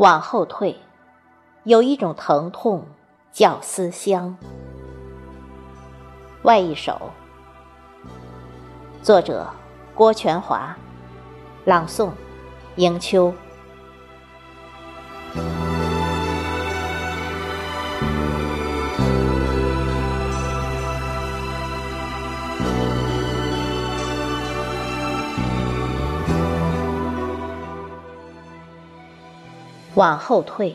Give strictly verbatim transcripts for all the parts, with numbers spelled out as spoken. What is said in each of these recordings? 往后退，有一种疼痛叫思乡。外一首，作者郭全华，朗诵迎秋。往后退，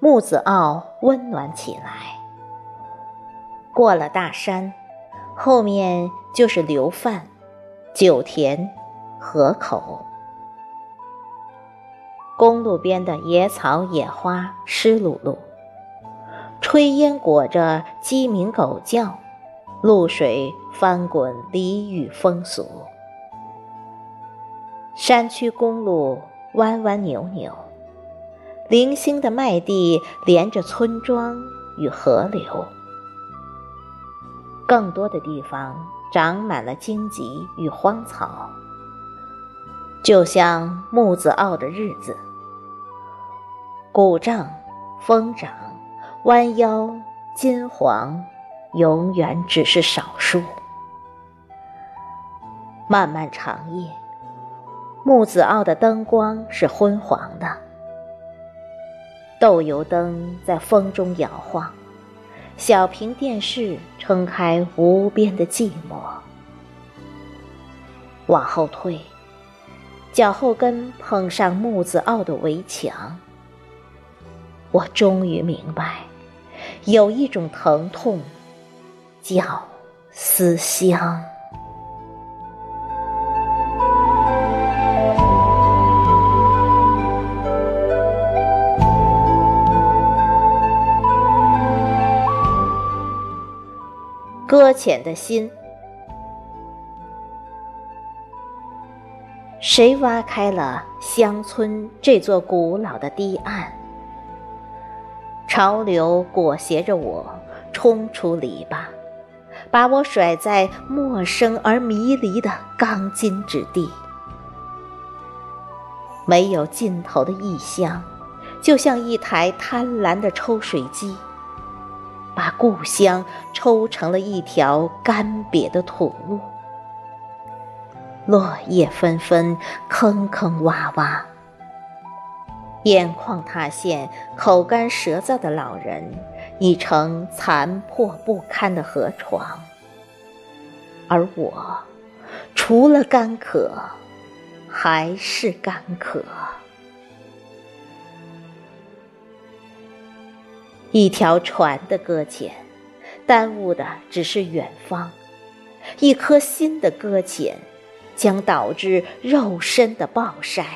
木子坳温暖起来。过了大山，后面就是流泛、酒田、河口。公路边的野草野花湿漉漉，炊烟裹着鸡鸣狗叫，露水翻滚俚语风俗。山区公路弯弯扭扭，零星的麦地连着村庄与河流。更多的地方长满了荆棘与荒草，就像木子坳的日子，鼓胀、疯长、弯腰、金黄，永远只是少数。漫漫长夜，木子坳的灯光是昏黄的，豆油灯在风中摇晃，小屏电视撑开无边的寂寞。往后退，脚后跟碰上木子坳的围墙。我终于明白，有一种疼痛叫思乡。搁浅的心，谁挖开了乡村这座古老的堤岸？潮流裹挟着我冲出篱笆，把我甩在陌生而迷离的钢筋之地。没有尽头的异乡，就像一台贪婪的抽水机，把故乡抽成了一条干瘪的土路。落叶纷纷，坑坑洼洼，眼眶塌陷、口干舌燥的老人已成残破不堪的河床。而我除了干渴还是干渴。一条船的搁浅，耽误的只是远方；一颗心的搁浅，将导致肉身的暴晒、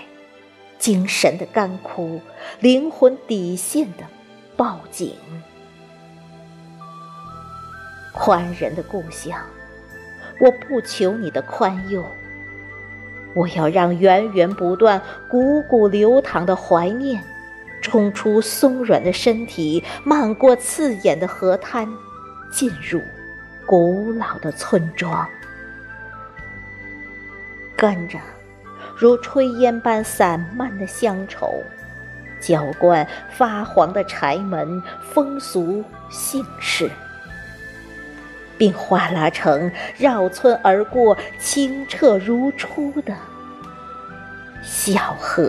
精神的干枯、灵魂底线的报警。宽仁的故乡，我不求你的宽宥，我要让源源不断、汩汩流淌的怀念冲出松软的身体，漫过刺眼的河滩，进入古老的村庄。跟着如炊烟般散漫的乡愁，浇灌发黄的柴门、风俗姓氏，并哗啦成绕村而过、清澈如初的小河。